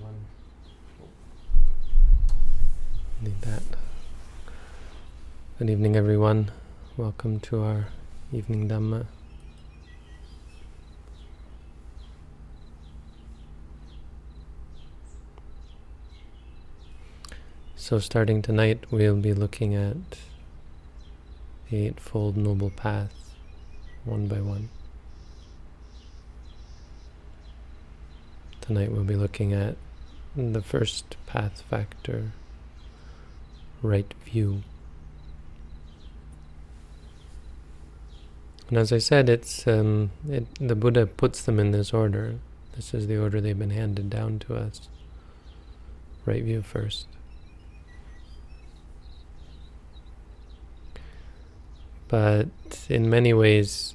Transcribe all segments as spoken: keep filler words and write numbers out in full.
one. Need that. Good evening, everyone. Welcome to our evening Dhamma. So starting tonight, we'll be looking at the Eightfold Noble Path, one by one. Tonight we'll be looking at the first path factor, right view. And as I said, it's um, it, the Buddha puts them in this order. This is the order they've been handed down to us. Right view first. But in many ways,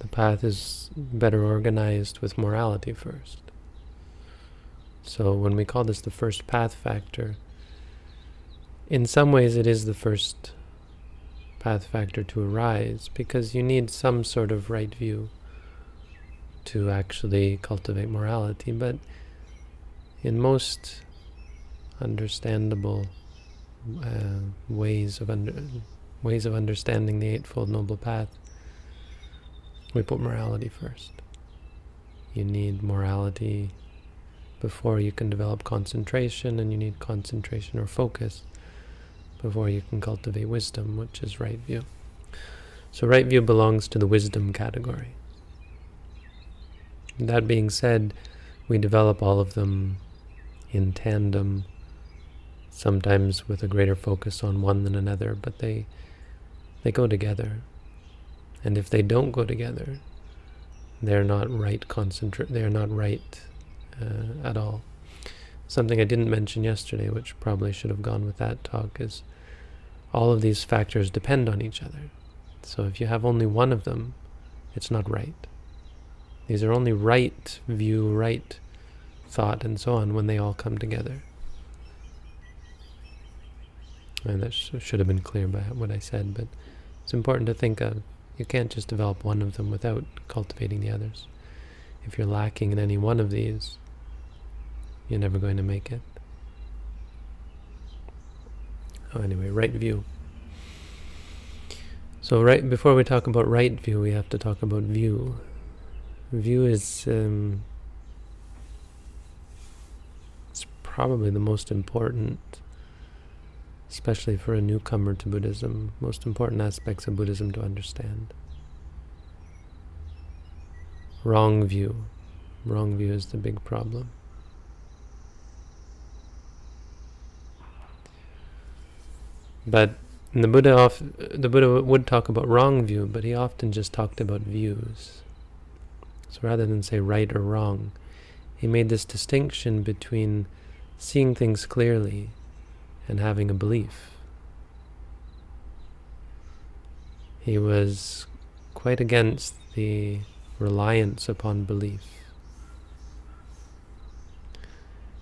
the path is better organized with morality first. So when we call this the first path factor, in some ways it is the first path factor to arise, because you need some sort of right view to actually cultivate morality. But in most understandable uh, ways of under ways of understanding the Eightfold Noble Path, we put morality first. You need morality before you can develop concentration, and you need concentration or focus before you can cultivate wisdom, which is right view. So right view belongs to the wisdom category. That being said, we develop all of them in tandem, sometimes with a greater focus on one than another, but they they go together. And if they don't go together, they're not right concentra- they're not right uh, at all. Something I didn't mention yesterday, which probably should have gone with that talk, is all of these factors depend on each other. So if you have only one of them, it's not right. These are only right view, right thought, and so on, when they all come together. And that sh- should have been clear by what I said, but it's important to think of. You can't just develop one of them without cultivating the others. If you're lacking in any one of these, you're never going to make it. Oh, anyway, right view. So right before we talk about right view, we have to talk about view. View is um, it's probably the most important, especially for a newcomer to Buddhism, most important aspects of Buddhism to understand. Wrong view. Wrong view is the big problem. But the Buddha, off, the Buddha would talk about wrong view, but he often just talked about views. So rather than say right or wrong, he made this distinction between seeing things clearly and having a belief. He was quite against the reliance upon belief.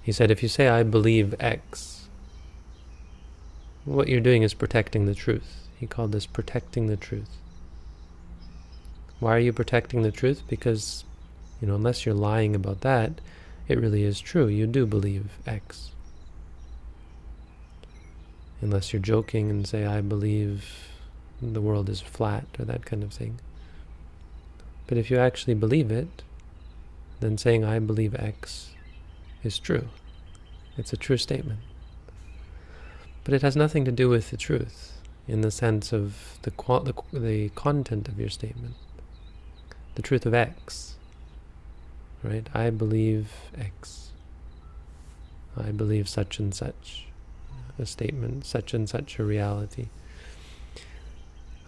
He said, if you say, I believe X, what you're doing is protecting the truth. He called this protecting the truth. Why are you protecting the truth? Because, you know, unless you're lying about that, it really is true. You do believe X. Unless you're joking and say, I believe the world is flat, or that kind of thing. But if you actually believe it, then saying, I believe X is true. It's a true statement. But it has nothing to do with the truth, in the sense of the qua- the, the content of your statement. The truth of X, right? I believe X. I believe such and such. A statement, such and such a reality.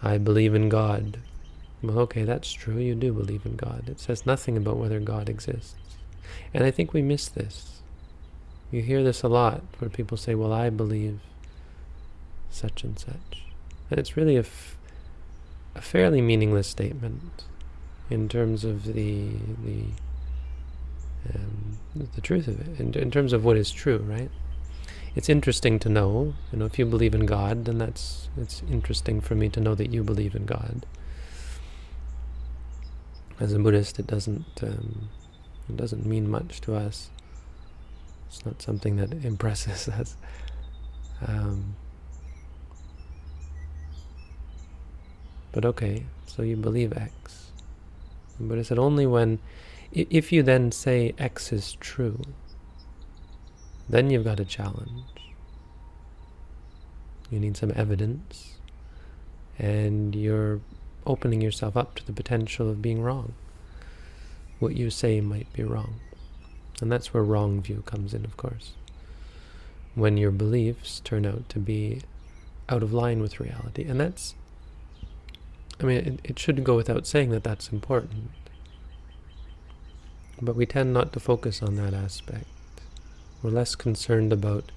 I believe in God. Well, okay, that's true, you do believe in God. It says nothing about whether God exists. And I think we miss this. You hear this a lot, where people say, well, I believe such and such. And it's really a, f- a fairly meaningless statement in terms of the the, um, the truth of it, in, in terms of what is true, right? It's interesting to know, you know, if you believe in God, then that's, it's interesting for me to know that you believe in God. As a Buddhist, it doesn't, um, it doesn't mean much to us. It's not something that impresses us. Um, but okay, so you believe X. But Buddha said only when, if you then say X is true, then you've got a challenge. You need some evidence, and you're opening yourself up to the potential of being wrong. What you say might be wrong. And that's where wrong view comes in, of course. When your beliefs turn out to be out of line with reality. And that's, I mean, it, it should go without saying that that's important. But we tend not to focus on that aspect. We're less concerned about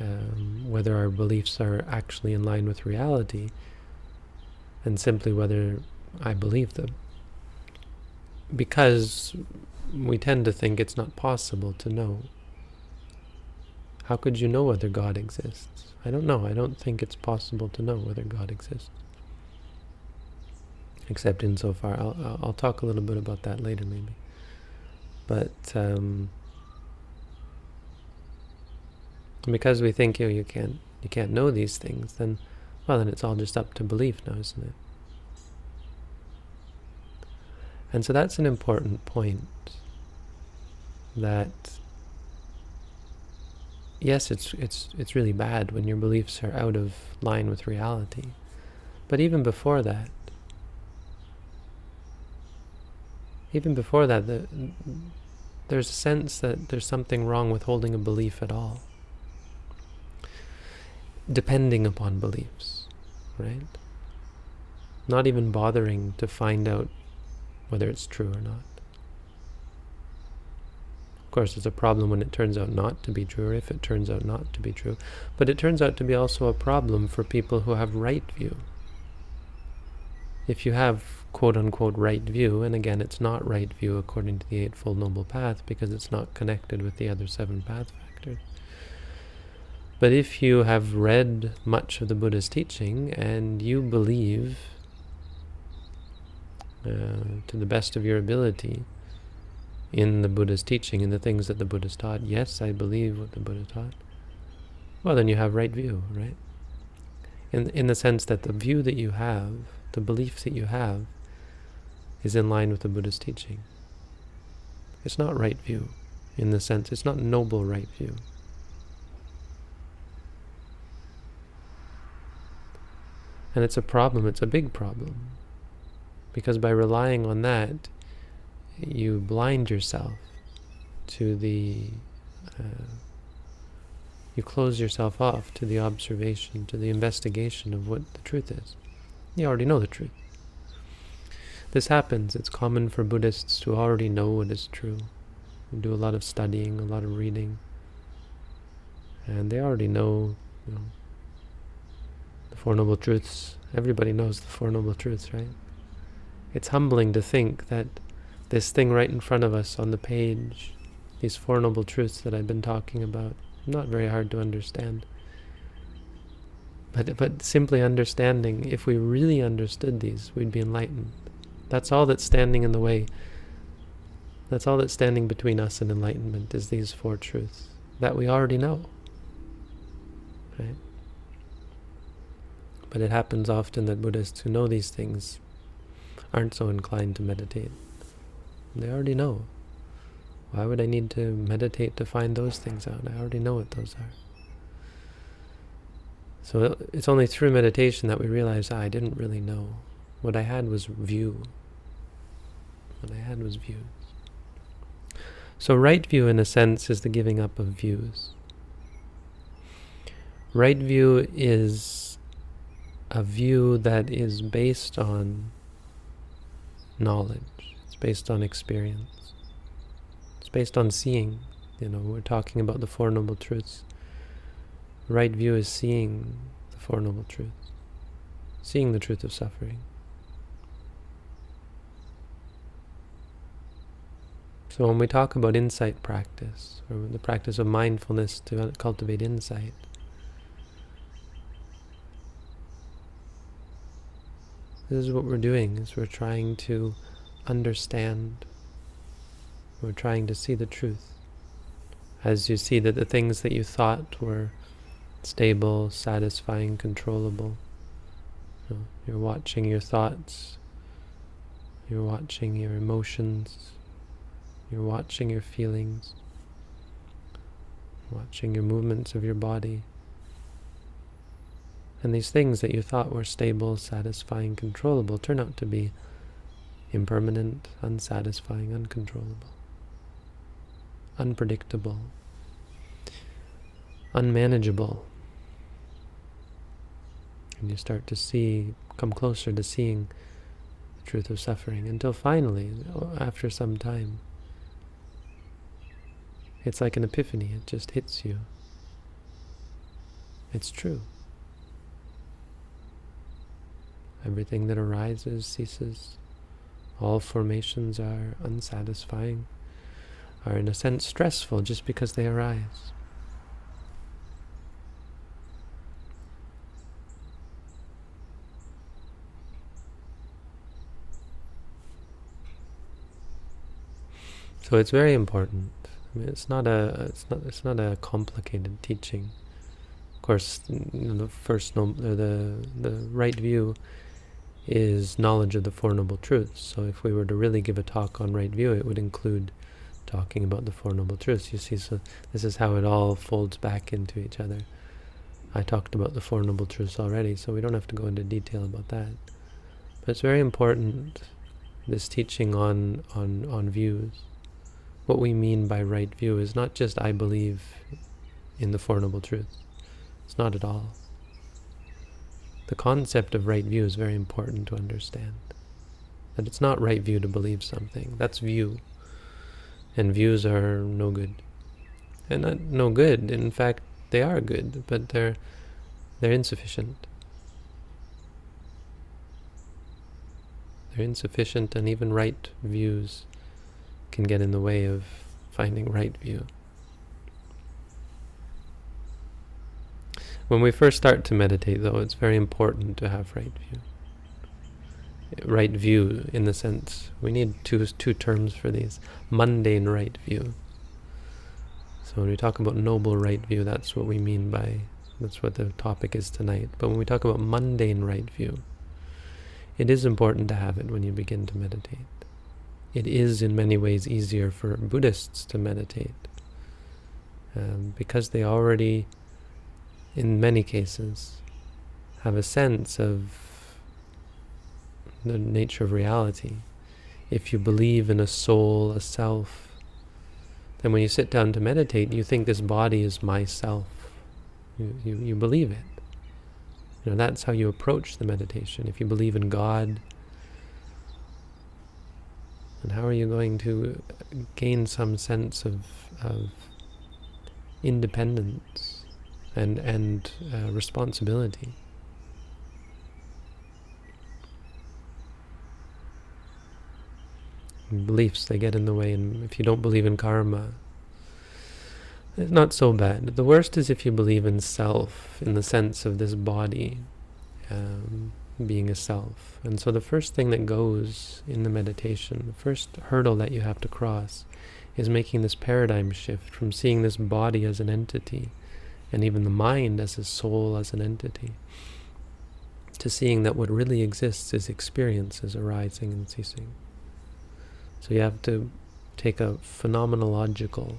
um, whether our beliefs are actually in line with reality and simply whether I believe them. Because we tend to think it's not possible to know. How could you know whether God exists? I don't know. I don't think it's possible to know whether God exists. Except insofar, I'll, I'll talk a little bit about that later maybe. But um, because we think you know, you can't you can't know these things, then well then it's all just up to belief now, isn't it? And so that's an important point, that yes, it's it's it's really bad when your beliefs are out of line with reality. But even before that, even before that, the, there's a sense that there's something wrong with holding a belief at all, depending upon beliefs, right? Not even bothering to find out whether it's true or not. Of course, it's a problem when it turns out not to be true, or if it turns out not to be true. But it turns out to be also a problem for people who have right view. If you have quote-unquote right view, and again, it's not right view according to the Eightfold Noble Path because it's not connected with the other seven path factors. But if you have read much of the Buddha's teaching and you believe Uh, to the best of your ability in the Buddha's teaching, in the things that the Buddha's taught, yes, I believe what the Buddha taught, well, then you have right view, right? In, in the sense that the view that you have, the belief that you have, is in line with the Buddha's teaching. It's not right view in the sense, it's not noble right view. And it's a problem, it's a big problem. Because by relying on that, you blind yourself to the, uh, you close yourself off to the observation, to the investigation of what the truth is. You already know the truth. This happens. It's common for Buddhists to already know what is true. We do a lot of studying, a lot of reading, and they already know, you know, the Four Noble Truths. Everybody knows the Four Noble Truths, right? It's humbling to think that this thing right in front of us on the page, these Four Noble Truths that I've been talking about, not very hard to understand. But but simply understanding, if we really understood these, we'd be enlightened. That's all that's standing in the way. That's all that's standing between us and enlightenment, is these four truths that we already know. Right? But it happens often that Buddhists who know these things aren't so inclined to meditate. They already know. Why would I need to meditate to find those things out? I already know what those are. So it's only through meditation that we realize, ah, I didn't really know. What I had was view. What I had was views. So right view, in a sense, is the giving up of views. Right view is a view that is based on knowledge. It's based on experience. It's based on seeing. You know, we're talking about the Four Noble Truths. Right view is seeing the Four Noble Truths. Seeing the truth of suffering. So when we talk about insight practice, or the practice of mindfulness to cultivate insight, this is what we're doing, is we're trying to understand, we're trying to see the truth, as you see that the things that you thought were stable, satisfying, controllable. You know, you're watching your thoughts, you're watching your emotions, you're watching your feelings, watching your movements of your body. And these things that you thought were stable, satisfying, controllable turn out to be impermanent, unsatisfying, uncontrollable, unpredictable, unmanageable. And you start to see, come closer to seeing the truth of suffering until finally, after some time, it's like an epiphany, it just hits you. It's true. Everything that arises ceases. All formations are unsatisfying, are in a sense stressful just because they arise. So it's very important. I mean, it's not a it's not it's not a complicated teaching. Of course, you know, the first noble, the the right view is knowledge of the Four Noble Truths. So if we were to really give a talk on right view, it would include talking about the Four Noble Truths. You see, so this is how it all folds back into each other. I talked about the Four Noble Truths already, so we don't have to go into detail about that. But it's very important, this teaching on on, on views. What we mean by right view is not just I believe in the Four Noble Truths. It's not at all. The concept of right view is very important to understand. That it's not right view to believe something. That's view. And views are no good. And not no good. In fact, they are good, but they're they're insufficient. They're insufficient, and even right views can get in the way of finding right view. When we first start to meditate, though, it's very important to have right view. Right view, in the sense, we need two, two terms for these. Mundane right view. So when we talk about noble right view, that's what we mean by, that's what the topic is tonight. But when we talk about mundane right view, it is important to have it when you begin to meditate. It is in many ways easier for Buddhists to meditate, um, because they already, in many cases, have a sense of the nature of reality. If you believe in a soul, a self, then when you sit down to meditate, you think this body is myself. You, you, you believe it. You know, that's how you approach the meditation. If you believe in God, then how are you going to gain some sense of, of independence and, and uh, responsibility? Beliefs, they get in the way, and if you don't believe in karma, it's not so bad. The worst is if you believe in self, in the sense of this body um, being a self. And so the first thing that goes in the meditation, the first hurdle that you have to cross, is making this paradigm shift from seeing this body as an entity, and even the mind as a soul, as an entity, to seeing that what really exists is experiences arising and ceasing. So you have to take a phenomenological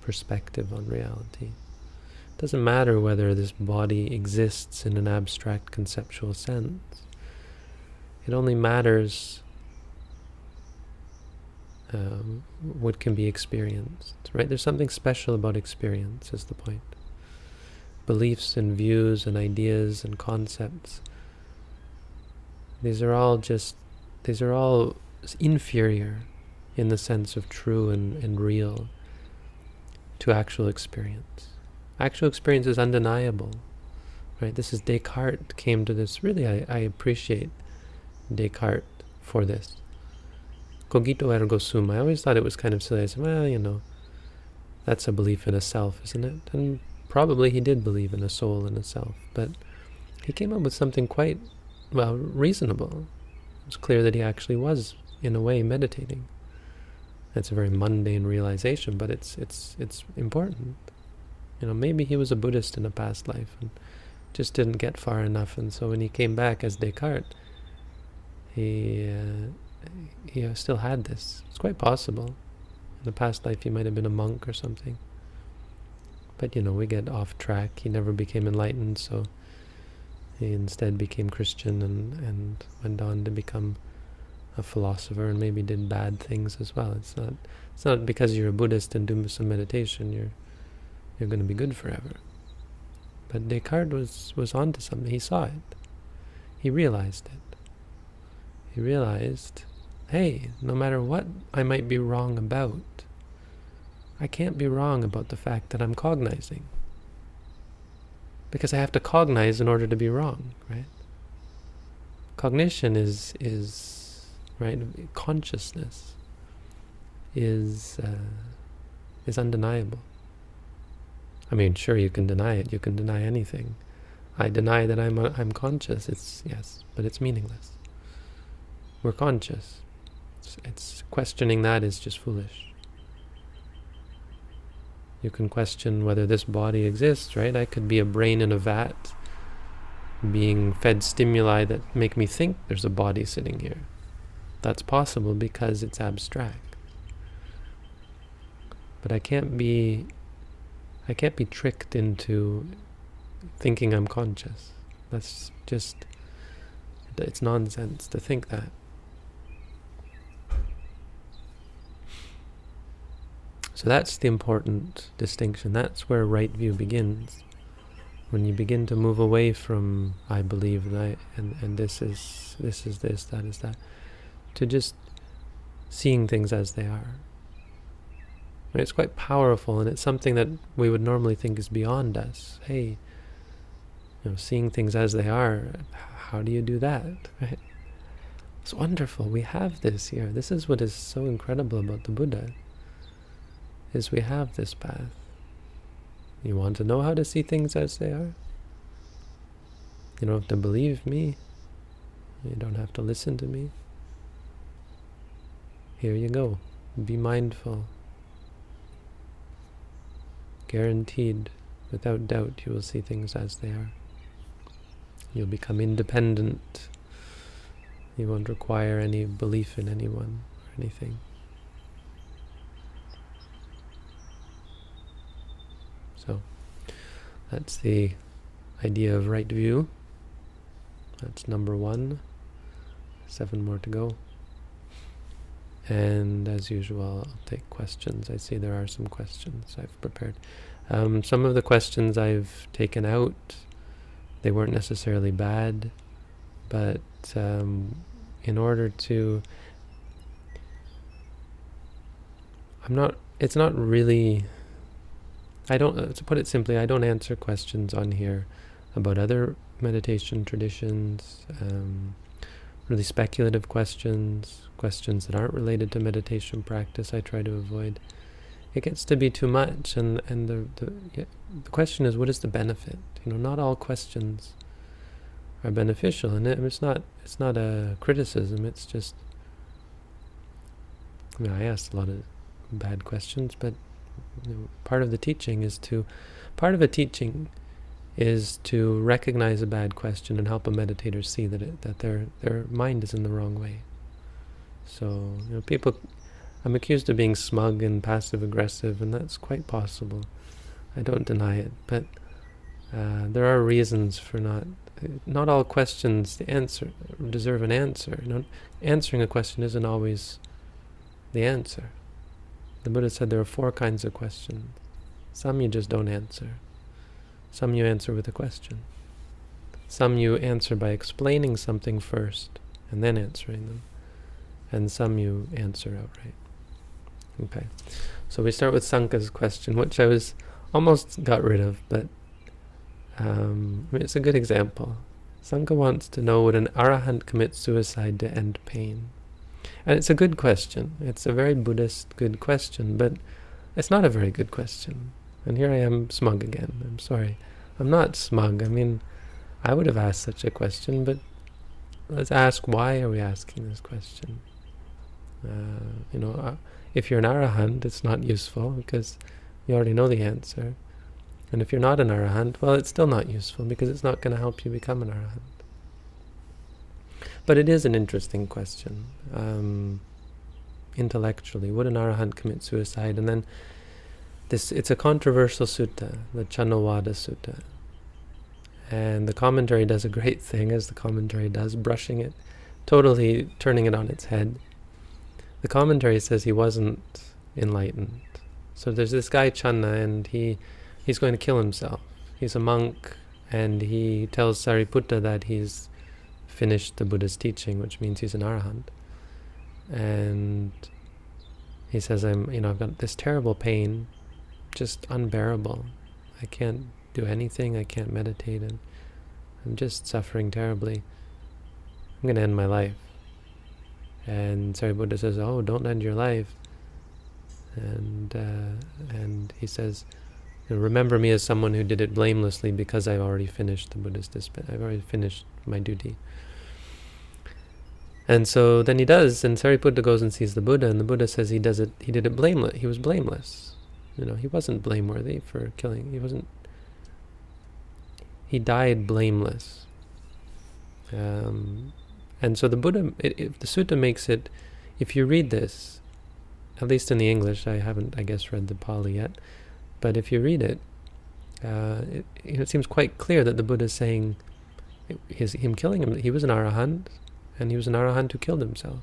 perspective on reality. It doesn't matter whether this body exists in an abstract conceptual sense. It only matters um, what can be experienced, right? There's something special about experience, is the point. Beliefs and views and ideas and concepts, these are all just, these are all inferior in the sense of true and, and real to actual experience. Actual experience is undeniable, right? This is Descartes came to this. Really, I, I appreciate Descartes for this. Cogito ergo sum. I always thought it was kind of silly. I said, well, you know, that's a belief in a self, isn't it? And probably he did believe in a soul and a self, but he came up with something quite, well, reasonable. It's clear that he actually was, in a way, meditating. It's a very mundane realization, but it's it's it's important. You know, maybe he was a Buddhist in a past life and just didn't get far enough, and so when he came back as Descartes, he uh, he still had this. It's quite possible. In the past life, he might have been a monk or something. But, you know, we get off track. He never became enlightened, so he instead became Christian and, and went on to become a philosopher, and maybe did bad things as well. It's not it's not because you're a Buddhist and do some meditation you're you're going to be good forever. But Descartes was was onto something. He saw it. He realized it. He realized, hey, no matter what I might be wrong about, I can't be wrong about the fact that I'm cognizing. Because I have to cognize in order to be wrong, right? Cognition is is right, consciousness is uh, is undeniable. I mean, sure, you can deny it. You can deny anything. I deny that I'm uh, I'm conscious. It's yes, but it's meaningless. We're conscious. It's, it's questioning that is just foolish. You can question whether this body exists, right? I could be a brain in a vat, being fed stimuli that make me think there's a body sitting here. That's possible because it's abstract. But I can't be I can't be tricked into thinking I'm conscious. That's just, it's nonsense to think that. So that's the important distinction. That's where right view begins. When you begin to move away from I believe that and, and this is this is this, that is that, to just seeing things as they are. Right? It's quite powerful, and it's something that we would normally think is beyond us. Hey, you know, seeing things as they are, how do you do that? Right? It's wonderful. We have this here. This is what is so incredible about the Buddha, is we have this path. You want to know how to see things as they are? You don't have to believe me. You don't have to listen to me. Here you go. Be mindful. Guaranteed, without doubt, you will see things as they are. You'll become independent. You won't require any belief in anyone or anything. So, that's the idea of right view. That's number one. Seven more to go. And as usual, I'll take questions. I see there are some questions I've prepared. Um, some of the questions I've taken out, they weren't necessarily bad, but um, in order to, I'm not, it's not really, I don't, to put it simply, I don't answer questions on here about other meditation traditions, um, really speculative questions, questions that aren't related to meditation practice, I try to avoid. It gets to be too much, and, and the, the the question is, what is the benefit? You know, not all questions are beneficial, and it, it's not it's not a criticism, it's just, I mean, I asked a lot of bad questions, but you know, part of the teaching is to, part of a teaching is to recognize a bad question and help a meditator see that it, that their their mind is in the wrong way. So, you know, people, I'm accused of being smug and passive-aggressive, and that's quite possible. I don't deny it, but uh, there are reasons for not, not all questions the answer deserve an answer. You know, answering a question isn't always the answer. The Buddha said there are four kinds of questions. Some you just don't answer. Some you answer with a question. Some you answer by explaining something first and then answering them. And some you answer outright. Okay. So we start with Sanka's question, which I was almost got rid of, but um, it's a good example. Sanka wants to know, would an arahant commit suicide to end pain? And it's a good question. It's a very Buddhist good question, but it's not a very good question. And here I am smug again, I'm sorry. I'm not smug, I mean, I would have asked such a question, but let's ask, why are we asking this question? Uh, you know, uh, If you're an arahant, it's not useful because you already know the answer. And if you're not an arahant, well, it's still not useful because it's not going to help you become an arahant. But it is an interesting question. Um, intellectually, would an arahant commit suicide? And then this, it's a controversial sutta, the Channavada sutta. And the commentary does a great thing, as the commentary does, brushing it, totally turning it on its head. The commentary says he wasn't enlightened. So there's this guy Channa, and he he's going to kill himself. He's a monk, and he tells Sariputta that he's finished the Buddha's teaching, which means he's an arahant. And he says, "I'm, you know, I've got this terrible pain, just unbearable. I can't do anything. I can't meditate, and I'm just suffering terribly. I'm going to end my life." And Sariputta says, "Oh, don't end your life." And uh, and he says, "Remember me as someone who did it blamelessly, because I've already finished the Buddha's dispense. I've already finished my duty." And so then he does, and Sariputta goes and sees the Buddha, and the Buddha says he does it. He did it blameless. He was blameless. You know, he wasn't blameworthy for killing. He wasn't. He died blameless. Um, and so the Buddha, it, it, the sutta makes it. If you read this, at least in the English, I haven't, I guess, read the Pali yet. But if you read it, uh, it, it seems quite clear that the Buddha is saying, his him killing him. He was an arahant, and he was an arahant who killed himself,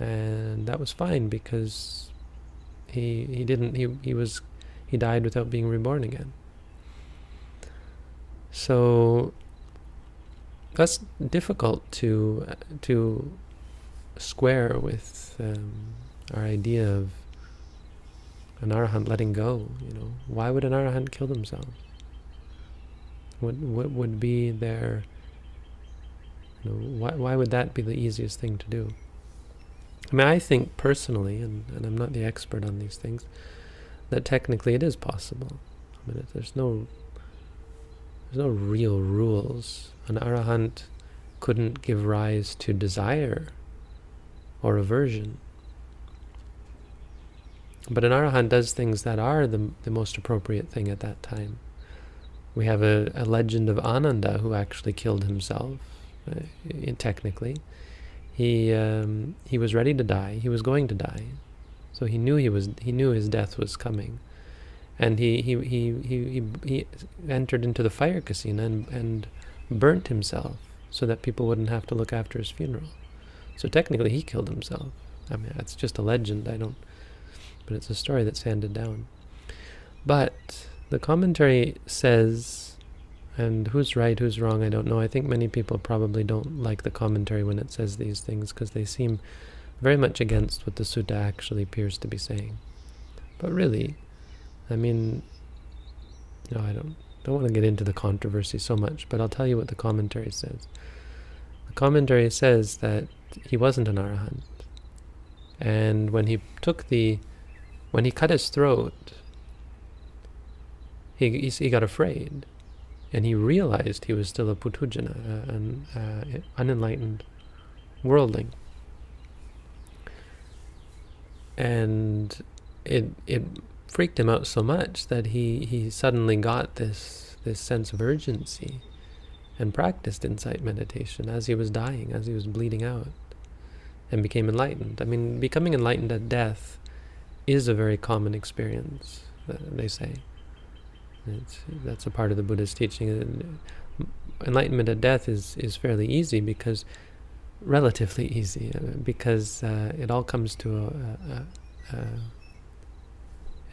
and that was fine because he he didn't he he was he died without being reborn again. So that's difficult to to square with um, our idea of an arahant letting go. You know, why would an arahant kill themselves? What what would be their you know, why why would that be the easiest thing to do? I mean, I think personally, and, and I'm not the expert on these things, that technically it is possible. I mean, there's no there's no real rules. An arahant couldn't give rise to desire or aversion. But an arahant does things that are the the most appropriate thing at that time. We have a, a legend of Ananda who actually killed himself. Uh, in, technically, he um, he was ready to die. He was going to die, so he knew he was he knew his death was coming, and he he he he, he entered into the fire casino and, and burnt himself so that people wouldn't have to look after his funeral. So technically, he killed himself. I mean, that's just a legend. I don't, but it's a story that's handed down. But the commentary says. And who's right, who's wrong, I don't know. I think many people probably don't like the commentary when it says these things because they seem very much against what the sutta actually appears to be saying. But really, I mean, no, I don't, don't want to get into the controversy so much, but I'll tell you what the commentary says. The commentary says that he wasn't an arahant. And when he took the, when he cut his throat, he he, he got afraid. And he realized he was still a putujana, uh, an uh, unenlightened worldling. And it it freaked him out so much that he, he suddenly got this this sense of urgency and practiced insight meditation as he was dying, as he was bleeding out, and became enlightened. I mean, becoming enlightened at death is a very common experience, uh, they say. It's, that's a part of the Buddha's teaching. Enlightenment at death is, is fairly easy because, relatively easy, because uh, it all comes to a, a, a, a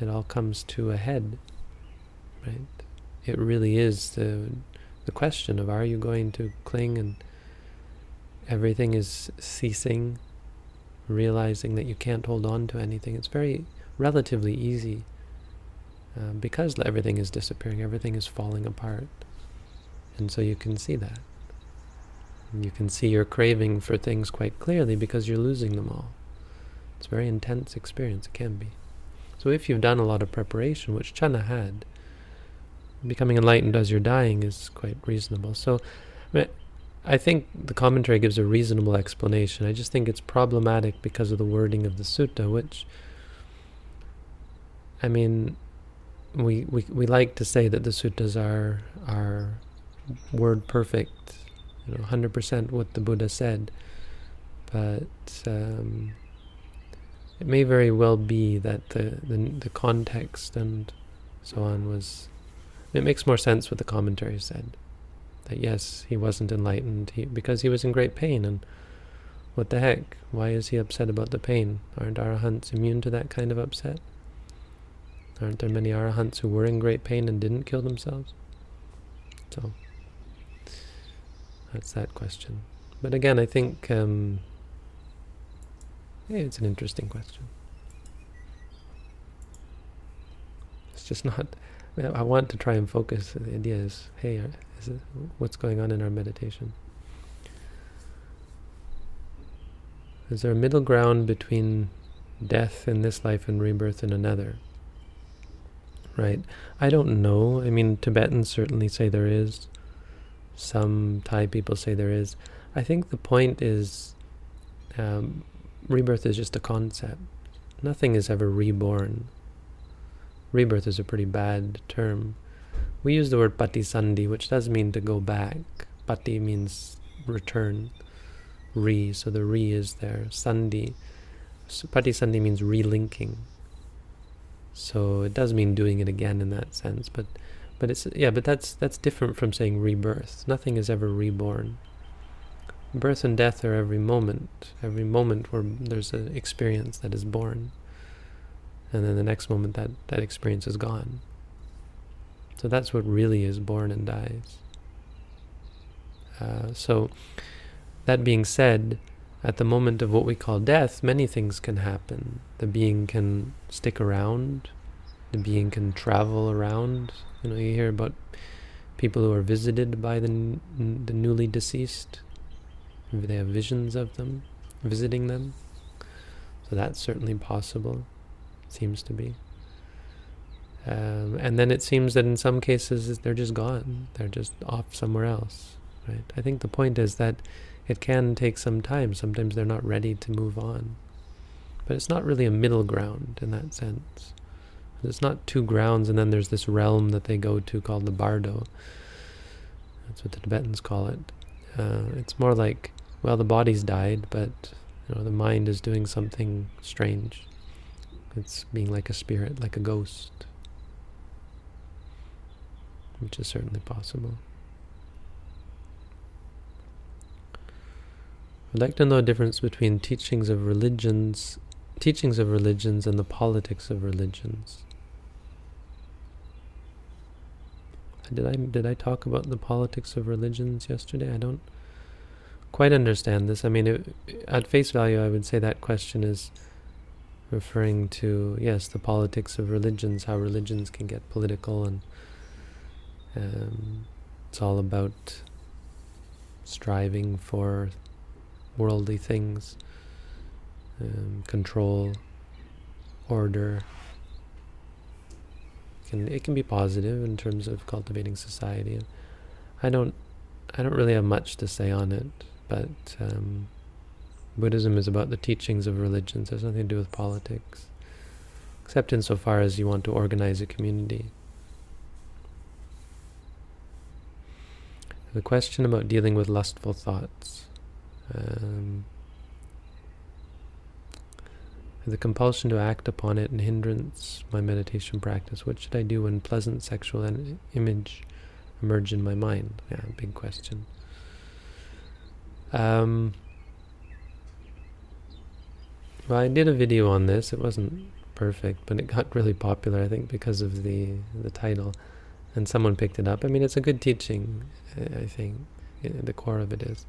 it all comes to a head, right? It really is the the question of, are you going to cling? And everything is ceasing, realizing that you can't hold on to anything. It's very relatively easy. Uh, because everything is disappearing, everything is falling apart. And so you can see that. And you can see your craving for things quite clearly because you're losing them all. It's a very intense experience, it can be. So if you've done a lot of preparation, which Channa had, becoming enlightened as you're dying is quite reasonable. So I think the commentary gives a reasonable explanation. I just think it's problematic because of the wording of the sutta, which, I mean, we we, we like to say that the suttas are are word perfect, you know, one hundred percent what the Buddha said, but um, it may very well be that the, the the context and so on was, it makes more sense what the commentary said. That yes, he wasn't enlightened he, because he was in great pain, and what the heck, why is he upset about the pain? Aren't arahants immune to that kind of upset? Aren't there many arahants who were in great pain and didn't kill themselves? So, that's that question. But again, I think um, yeah, it's an interesting question. It's just not... I want to try and focus. The idea is, hey, is it, what's going on in our meditation? Is there a middle ground between death in this life and rebirth in another? Right? I don't know. I mean, Tibetans certainly say there is. Some Thai people say there is. I think the point is, um, rebirth is just a concept. Nothing is ever reborn. Rebirth is a pretty bad term. We use the word patisandhi, which does mean to go back. Pati means return, re, so the re is there. Sandhi, so patisandhi means relinking. So it does mean doing it again in that sense, but but it's yeah, but that's that's different from saying rebirth. Nothing is ever reborn. Birth and death are every moment. Every moment where there's an experience that is born. And then the next moment that, that experience is gone. So that's what really is born and dies. Uh, so, that being said, at the moment of what we call death, many things can happen. The being can stick around, the being can travel around. You know, you hear about people who are visited by the, n- the newly deceased. Maybe they have visions of them, visiting them. So that's certainly possible. Seems to be. Um, and then it seems that in some cases they're just gone. They're just off somewhere else, right? I think the point is that it can take some time. Sometimes they're not ready to move on. But it's not really a middle ground in that sense. It's not two grounds and then there's this realm that they go to called the bardo. That's what the Tibetans call it. Uh, it's more like, well, the body's died, but you know, the mind is doing something strange. It's being like a spirit, like a ghost, which is certainly possible. I'd like to know the difference between teachings of religions, teachings of religions and the politics of religions. Did I did I talk about the politics of religions yesterday? I don't quite understand this. I mean, it, at face value, I would say that question is referring to, yes, the politics of religions, how religions can get political, and um, it's all about striving for worldly things, um, control, order. It can, it can be positive in terms of cultivating society. I don't, I don't really have much to say on it, but um, Buddhism is about the teachings of religions. It has nothing to do with politics, except insofar as you want to organize a community. The question about dealing with lustful thoughts. Um, the compulsion to act upon it and hindrance my meditation practice. What should I do when pleasant sexual en- image emerge in my mind? Yeah, big question. Um... Well, I did a video on this. It wasn't perfect, but it got really popular, I think, because of the the title, and someone picked it up. I mean, it's a good teaching, I think, the core of it is.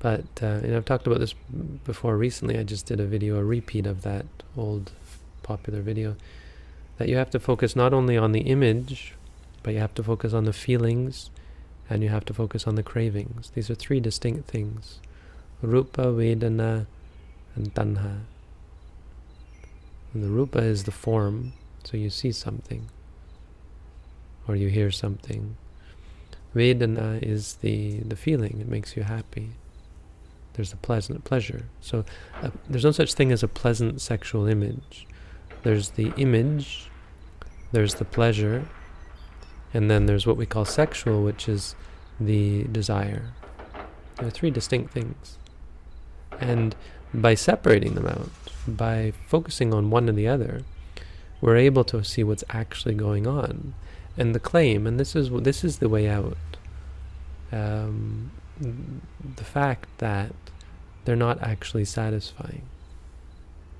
But, uh, you know, I've talked about this before recently. I just did a video, a repeat of that old popular video, that you have to focus not only on the image, but you have to focus on the feelings, and you have to focus on the cravings. These are three distinct things. Rupa, Vedana, and Tanha. And the Rupa is the form, so you see something, or you hear something. Vedana is the, the feeling that makes you happy. There's a pleasant pleasure. So uh, there's no such thing as a pleasant sexual image. There's the image, there's the pleasure, and then there's what we call sexual, which is the desire. There are three distinct things. And by separating them out, by focusing on one and the other, we're able to see what's actually going on. And the claim, and this is this is the way out, um, the fact that they're not actually satisfying.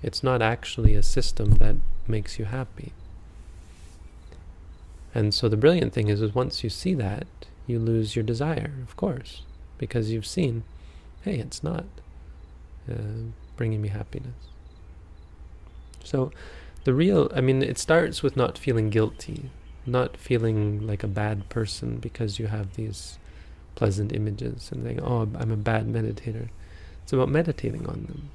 It's not actually a system that makes you happy. And so the brilliant thing is, is once you see that, you lose your desire, of course, because you've seen, hey, it's not uh, bringing me happiness. So the real, I mean, it starts with not feeling guilty, not feeling like a bad person because you have these pleasant images and think, oh, I'm a bad meditator. It's about meditating on them.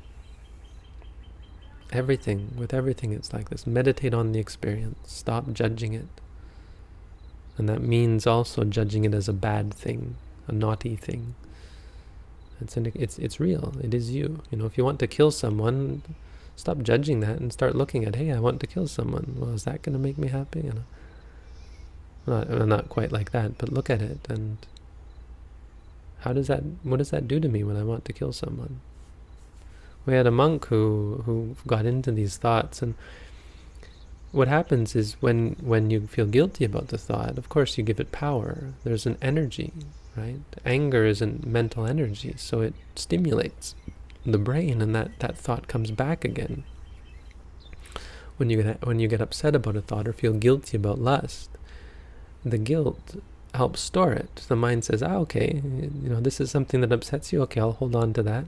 Everything, with everything it's like this. Meditate on the experience. Stop judging it. And that means also judging it as a bad thing, a naughty thing. It's an, it's it's real. It is you. You know, if you want to kill someone, stop judging that and start looking at, hey, I want to kill someone. Well, is that going to make me happy? You know, not not quite like that, but look at it and how does that? What does that do to me when I want to kill someone? We had a monk who who got into these thoughts, and what happens is when when you feel guilty about the thought, of course you give it power. There's an energy, right? Anger is a mental energy, so it stimulates the brain, and that, that thought comes back again. When you get, when you get upset about a thought or feel guilty about lust, the guilt helps store it. The mind says, ah, okay, you know, this is something that upsets you. Okay, I'll hold on to that.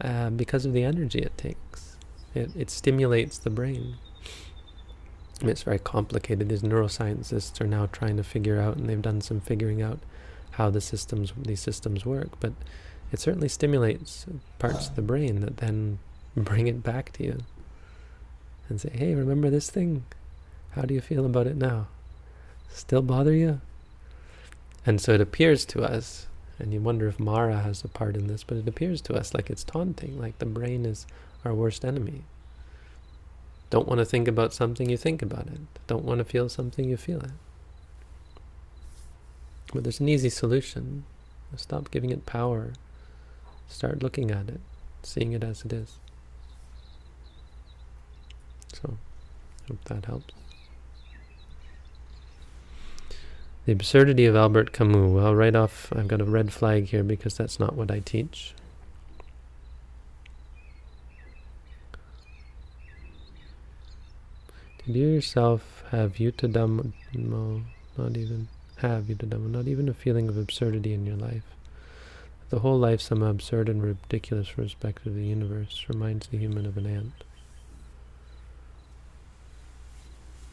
Uh, because of the energy it takes. It, it stimulates the brain. And it's very complicated. These neuroscientists are now trying to figure out, and they've done some figuring out how the systems, these systems work, but it certainly stimulates parts of the brain that then bring it back to you and say, hey, remember this thing? How do you feel about it now? Still bother you? And so it appears to us, and you wonder if Mara has a part in this, but it appears to us like it's taunting, like the brain is our worst enemy. Don't want to think about something, you think about it. Don't want to feel something, you feel it. But there's an easy solution. Stop giving it power. Start looking at it, seeing it as it is. So, hope that helps. The absurdity of Albert Camus. Well, right off, I've got a red flag here because that's not what I teach. Did you yourself have Yuta Dhammo? No, not even have Yuta Dhammo, not even a feeling of absurdity in your life. The whole life somehow absurd and ridiculous from respect to the universe reminds the human of an ant.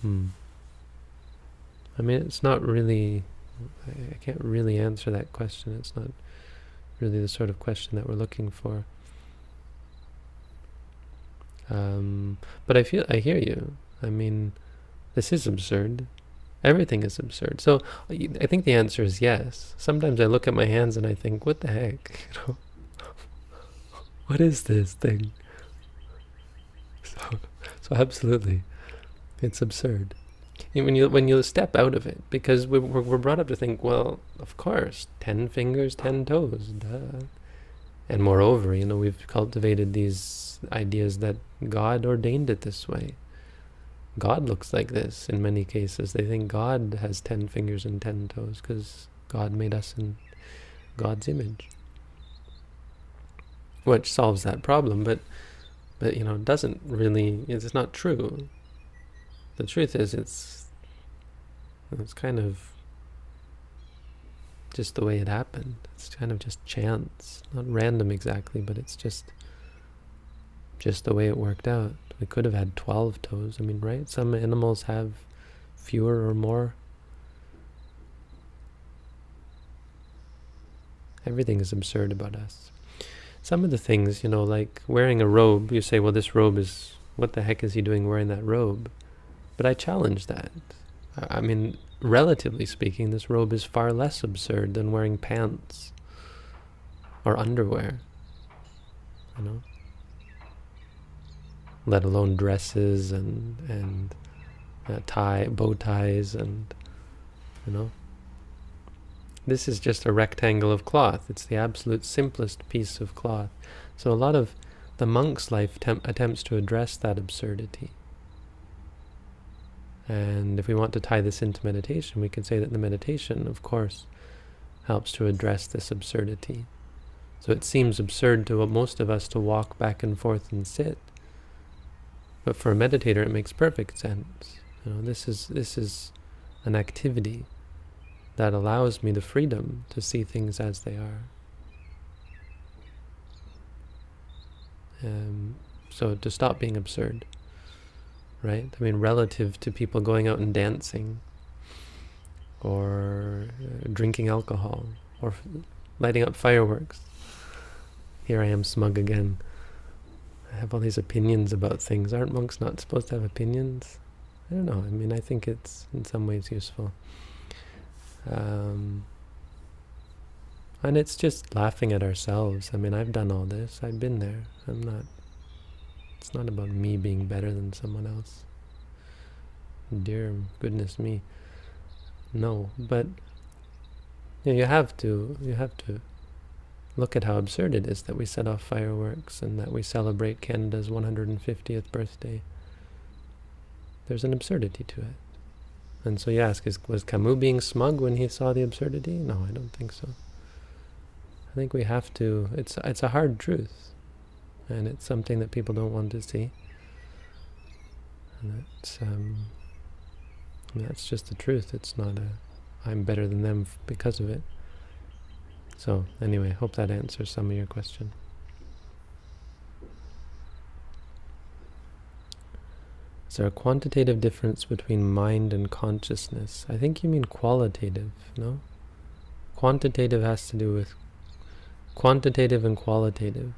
Hmm. I mean, it's not really, I can't really answer that question. It's not really the sort of question that we're looking for. Um, but I feel, I hear you. I mean, this is absurd. Everything is absurd. So I think the answer is yes. Sometimes I look at my hands and I think, what the heck? You know, what is this thing? So, so absolutely, it's absurd. When you when you step out of it, because we're we're brought up to think, well, of course, ten fingers, ten toes, duh. And moreover, you know, we've cultivated these ideas that God ordained it this way. God looks like this in many cases. They think God has ten fingers and ten toes because God made us in God's image, which solves that problem. But but you know, it doesn't really. It's not true. The truth is, it's it's kind of just the way it happened. It's kind of just chance, not random exactly, but it's just just the way it worked out. We could have had twelve toes. I mean, right? Some animals have fewer or more. Everything is absurd about us. Some of the things, you know, like wearing a robe, you say, well, this robe is, what the heck is he doing wearing that robe? But I challenge that. I mean, relatively speaking, this robe is far less absurd than wearing pants or underwear, you know, let alone dresses and and uh, tie bow ties and, you know, this is just a rectangle of cloth. It's the absolute simplest piece of cloth. So a lot of the monk's life temp- attempts to address that absurdity. And if we want to tie this into meditation, we could say that the meditation, of course, helps to address this absurdity. So it seems absurd to most of us to walk back and forth and sit, but for a meditator it makes perfect sense. You know, this is this is an activity that allows me the freedom to see things as they are. Um, so to stop being absurd. Right? I mean, relative to people going out and dancing, or drinking alcohol, or lighting up fireworks. Here I am smug again. I have all these opinions about things. Aren't monks not supposed to have opinions? I don't know. I mean, I think it's in some ways useful. Um, and it's just laughing at ourselves. I mean, I've done all this. I've been there. I'm not... It's not about me being better than someone else. Dear goodness me. No, but you know, you have to you have to look at how absurd it is that we set off fireworks and that we celebrate Canada's one hundred fiftieth birthday. There's an absurdity to it. And so you ask, is, was Camus being smug when he saw the absurdity? No, I don't think so. I think we have to, it's it's a hard truth. And it's something that people don't want to see. And it's, um, that's just the truth. It's not a, I'm better than them f- because of it. So anyway, I hope that answers some of your question. Is there a quantitative difference between mind and consciousness? I think you mean qualitative, no? Quantitative has to do with quantitative and qualitative.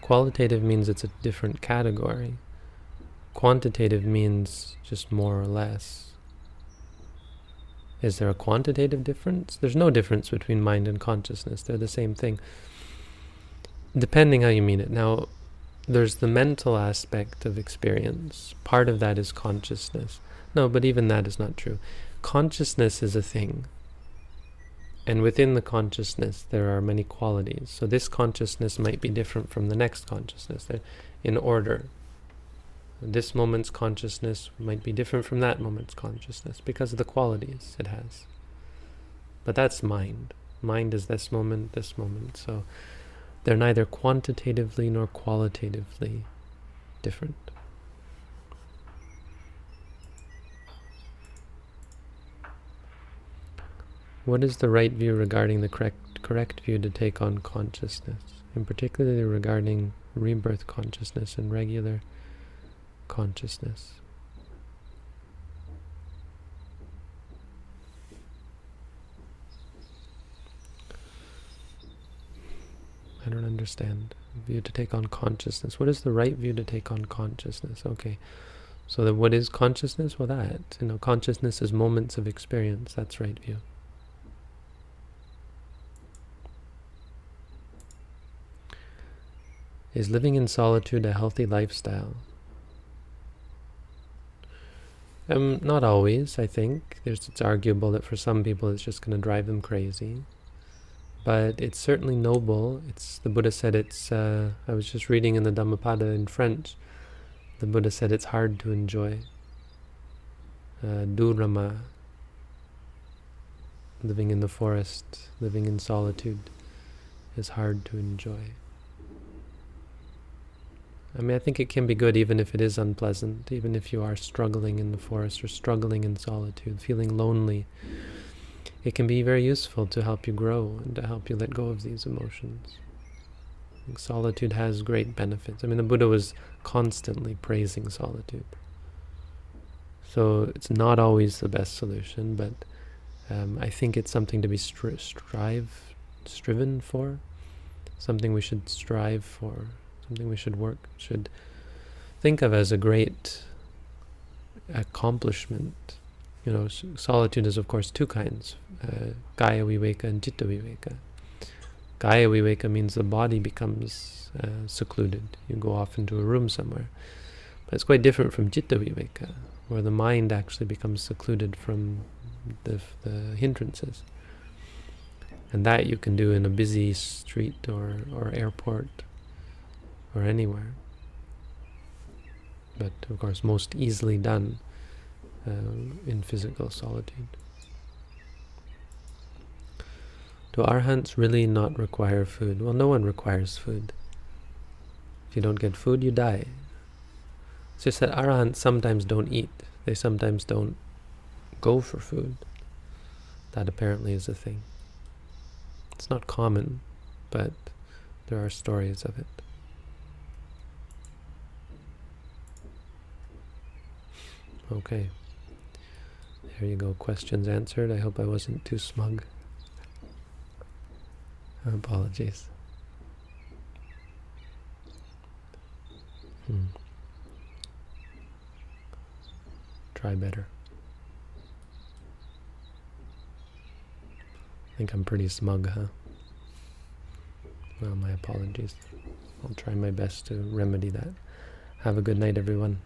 Qualitative means it's a different category. Quantitative means just more or less. Is there a quantitative difference? There's no difference between mind and consciousness. They're the same thing, depending how you mean it. Now, there's the mental aspect of experience. Part of that is consciousness. No, but even that is not true. Consciousness is a thing. And within the consciousness, there are many qualities. So this consciousness might be different from the next consciousness. They're in order. This moment's consciousness might be different from that moment's consciousness because of the qualities it has. But that's mind. Mind is this moment, this moment. So they're neither quantitatively nor qualitatively different. What is the right view regarding the correct correct view to take on consciousness, and particularly regarding rebirth consciousness and regular consciousness? I don't understand. View to take on consciousness. What is the right view to take on consciousness? Okay. So then what is consciousness? Well, that, you know, consciousness is moments of experience. That's right view. Is living in solitude a healthy lifestyle? Um, not always, I think. There's, it's arguable that for some people it's just going to drive them crazy. But it's certainly noble. It's, the Buddha said it's, uh, I was just reading in the Dhammapada in French, the Buddha said it's hard to enjoy. Uh, durama, living in the forest, living in solitude, is hard to enjoy. I mean, I think it can be good even if it is unpleasant, even if you are struggling in the forest or struggling in solitude, feeling lonely. It can be very useful to help you grow and to help you let go of these emotions. Solitude has great benefits. I mean, the Buddha was constantly praising solitude. So it's not always the best solution, but um, I think it's something to be stri- strive, striven for, something we should strive for. Something we should work, should think of as a great accomplishment you know, solitude is of course two kinds, uh, kaya viveka and chitta viveka. Kaya viveka means the body becomes uh, secluded. You go off into a room somewhere. But it's quite different from chitta viveka, where the mind actually becomes secluded from the, the hindrances. And that you can do in a busy street or, or airport or anywhere. But of course most easily done uh, in physical solitude. Do arahants really not require food? Well, no one requires food. If you don't get food, you die. It's just that arahants sometimes don't eat. They sometimes don't go for food. That apparently is a thing. It's not common, but there are stories of it. Okay. There you go. Questions answered. I hope I wasn't too smug. Apologies. Hmm. Try better. I think I'm pretty smug, huh? Well, my apologies. I'll try my best to remedy that. Have a good night, everyone.